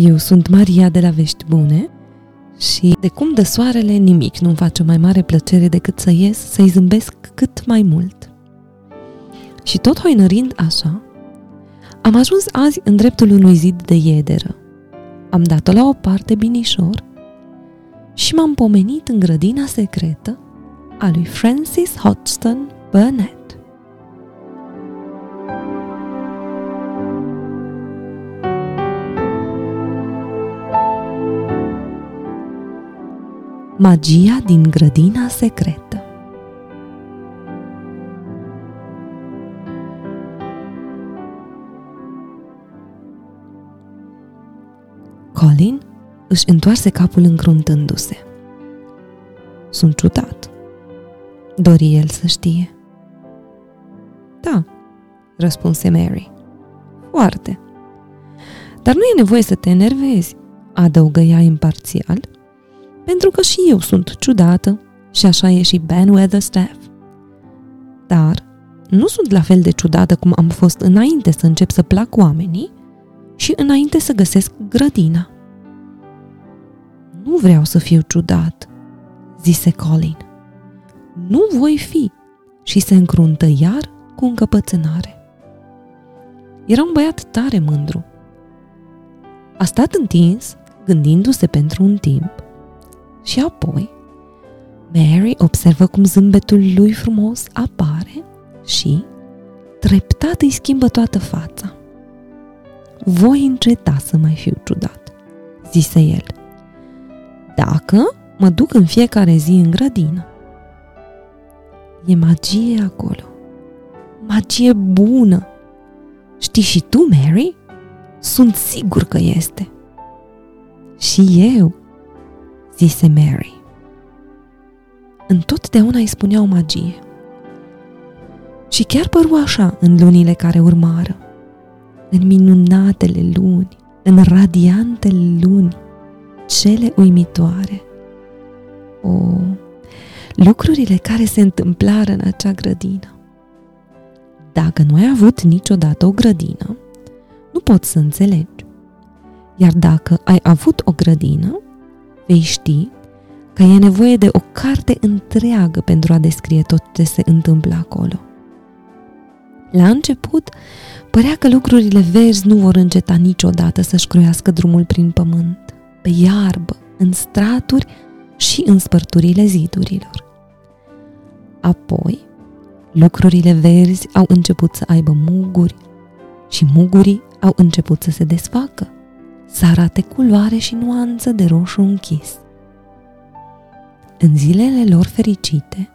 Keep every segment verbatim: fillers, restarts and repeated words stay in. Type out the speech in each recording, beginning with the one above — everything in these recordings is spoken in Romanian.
Eu sunt Maria de la Vești Bune și de cum dă soarele nimic nu-mi face mai mare plăcere decât să ies să-i zâmbesc cât mai mult. Și tot hoinărind așa, am ajuns azi în dreptul unui zid de iederă. Am dat-o la o parte binișor și m-am pomenit în grădina secretă a lui Frances Hodgson Burnett. Magia din grădina secretă. Colin își întoarse capul încruntându-se. Sunt ciudat. Dori el să știe. Da, răspunse Mary. Foarte. Dar nu e nevoie să te enervezi, adăugă ea imparțial, pentru că și eu sunt ciudată și așa e și Ben Weatherstaff. Dar nu sunt la fel de ciudată cum am fost înainte să încep să plac oamenii și înainte să găsesc grădina. Nu vreau să fiu ciudat, zise Colin. Nu voi fi, și se încruntă iar cu încăpățânare. Era un băiat tare mândru. A stat întins, gândindu-se pentru un timp. Și apoi, Mary observă cum zâmbetul lui frumos apare și treptat îi schimbă toată fața. Voi înceta să mai fiu ciudat, zise el, dacă mă duc în fiecare zi în grădină. E magie acolo, magie bună. Știi și tu, Mary? Sunt sigur că este. Și eu, zise Mary. Întotdeauna îi spunea o magie. Și chiar păru așa în lunile care urmară. În minunatele luni, în radiantele luni, cele uimitoare. O, lucrurile care se întâmplară în acea grădină. Dacă nu ai avut niciodată o grădină, nu poți să înțelegi. Iar dacă ai avut o grădină, vei ști că e nevoie de o carte întreagă pentru a descrie tot ce se întâmplă acolo. La început, părea că lucrurile verzi nu vor înceta niciodată să-și croiască drumul prin pământ, pe iarbă, în straturi și în spărturile zidurilor. Apoi, lucrurile verzi au început să aibă muguri și mugurii au început să se desfacă, să arate culoare și nuanță de roșu închis. În zilele lor fericite,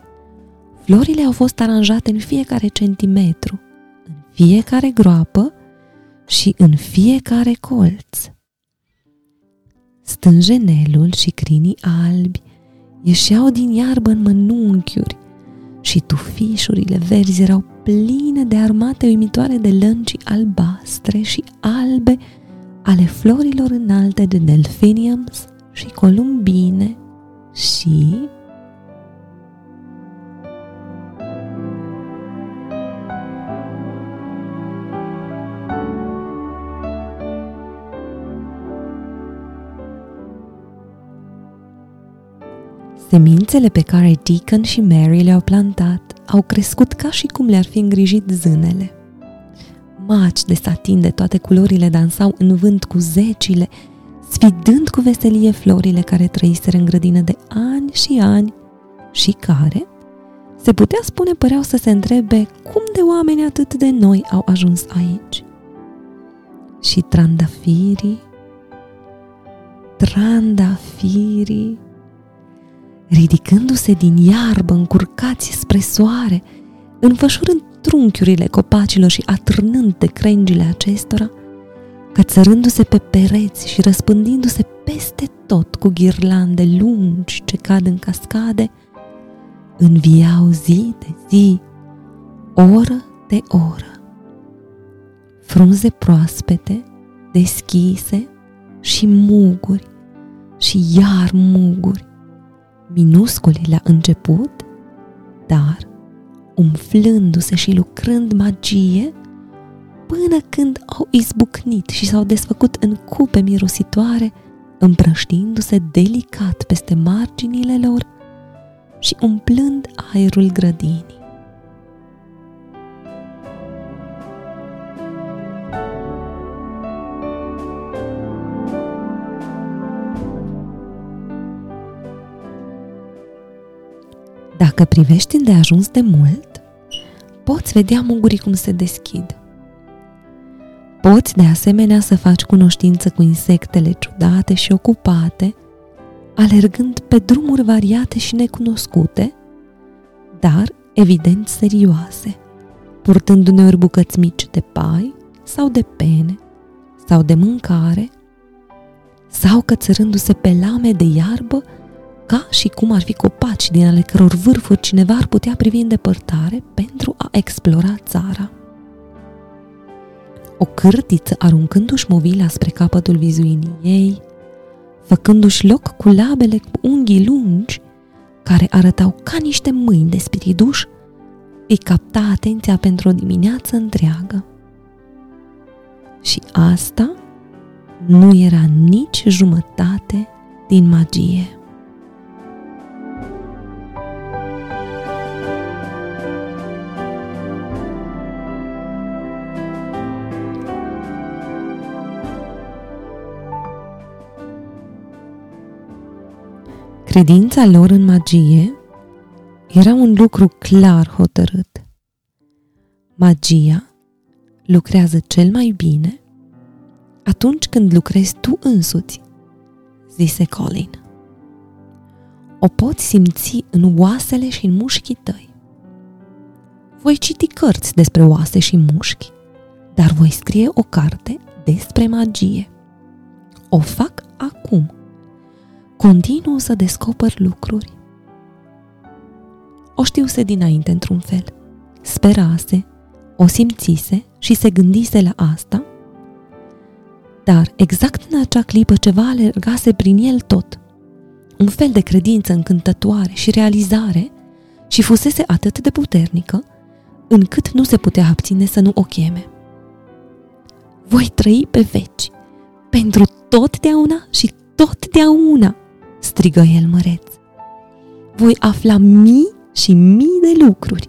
florile au fost aranjate în fiecare centimetru, în fiecare groapă și în fiecare colț. Stânjenelul și crinii albi ieșeau din iarbă în mănunchiuri și tufișurile verzi erau pline de armate uimitoare de lăncii albastre și albe ale florilor înalte de delphiniums și columbine și... Semințele pe care Dickon și Mary le-au plantat au crescut ca și cum le-ar fi îngrijit zânele. Maci de satin de toate culorile dansau în vânt cu zecile, sfidând cu veselie florile care trăiseră în grădină de ani și ani și care, se putea spune, păreau să se întrebe cum de oameni atât de noi au ajuns aici. Și trandafirii, trandafirii, ridicându-se din iarbă încurcați spre soare, înfășurând trunchiurile copacilor și atârnând de crengile acestora, cățărându-se pe pereți și răspândindu-se peste tot cu ghirlande lungi ce cad în cascade, înviau zi de zi, oră de oră. Frunze proaspete, deschise și muguri și iar muguri, minusculi la început, dar umflându-se și lucrând magie, până când au izbucnit și s-au desfăcut în cupe mirositoare, împrăștiindu-se delicat peste marginile lor și umplând aerul grădinii. Dacă privești îndeajuns de mult, poți vedea mugurii cum se deschid. Poți de asemenea să faci cunoștință cu insectele ciudate și ocupate, alergând pe drumuri variate și necunoscute, dar evident serioase, purtând uneori bucăți mici de pai sau de pene sau de mâncare, sau cățărându-se pe lame de iarbă ca și cum ar fi copaci din ale căror vârfuri cineva ar putea privi în depărtare pentru a explora țara. O cârtiță aruncându-și movila spre capătul vizuinii ei, făcându-și loc cu labele cu unghii lungi, care arătau ca niște mâini de spiriduș, îi capta atenția pentru o dimineață întreagă. Și asta nu era nici jumătate din magie. Credința lor în magie era un lucru clar hotărât. Magia lucrează cel mai bine atunci când lucrezi tu însuți, zise Colin. O poți simți în oasele și în mușchii tăi. Voi citi cărți despre oase și mușchi, dar voi scrie o carte despre magie. O fac acum. Continuă să descopăr lucruri. O știuse dinainte într-un fel. Sperase, o simțise și se gândise la asta, dar exact în acea clipă ceva alergase prin el tot. Un fel de credință încântătoare și realizare și fusese atât de puternică încât nu se putea abține să nu o cheme. Voi trăi pe veci, pentru totdeauna și totdeauna, strigă el măreț. Voi afla mii și mii de lucruri.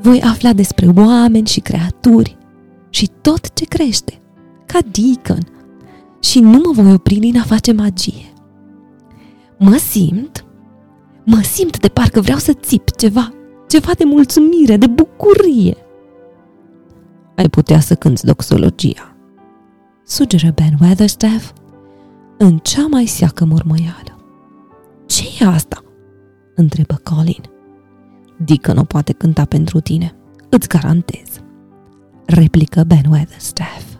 Voi afla despre oameni și creaturi și tot ce crește, ca Dickon, și nu mă voi opri din a face magie. Mă simt, mă simt de parcă vreau să țip ceva, ceva de mulțumire, de bucurie. Ai putea să cânți doxologia, sugeră Ben Weatherstaff, în cea mai seacă mormăială. Ce e asta? Întrebă Colin. Dickon o poate cânta pentru tine, îți garantez, replică Ben Weatherstaff.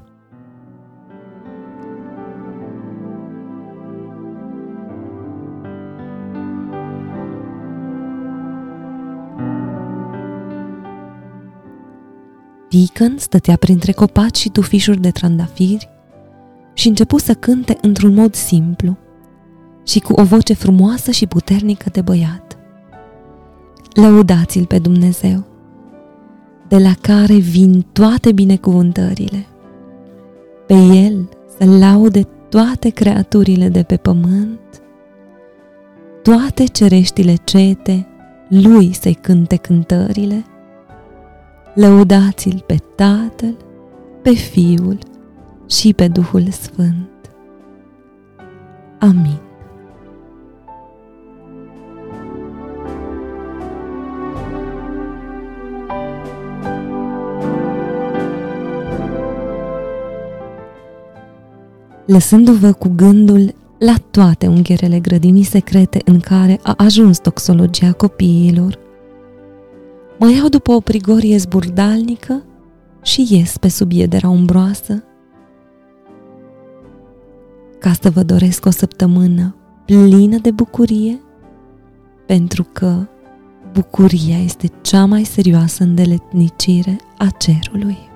Dickon stătea printre copaci și tufișuri de trandafiri și începu să cânte într-un mod simplu și cu o voce frumoasă și puternică de băiat. Lăudați-l pe Dumnezeu, de la care vin toate binecuvântările. Pe el să laude toate creaturile de pe pământ, toate cereștile cete, lui să-i cânte cântările. Lăudați-l pe Tatăl, pe Fiul și pe Duhul Sfânt. Amin. Lăsându-vă cu gândul la toate unghierele grădinii secrete în care a ajuns doxologia copiilor, mă iau după o prigorie zburdalnică și ies pe subiedera umbroasă, ca să vă doresc o săptămână plină de bucurie, pentru că bucuria este cea mai serioasă îndeletnicire a cerului.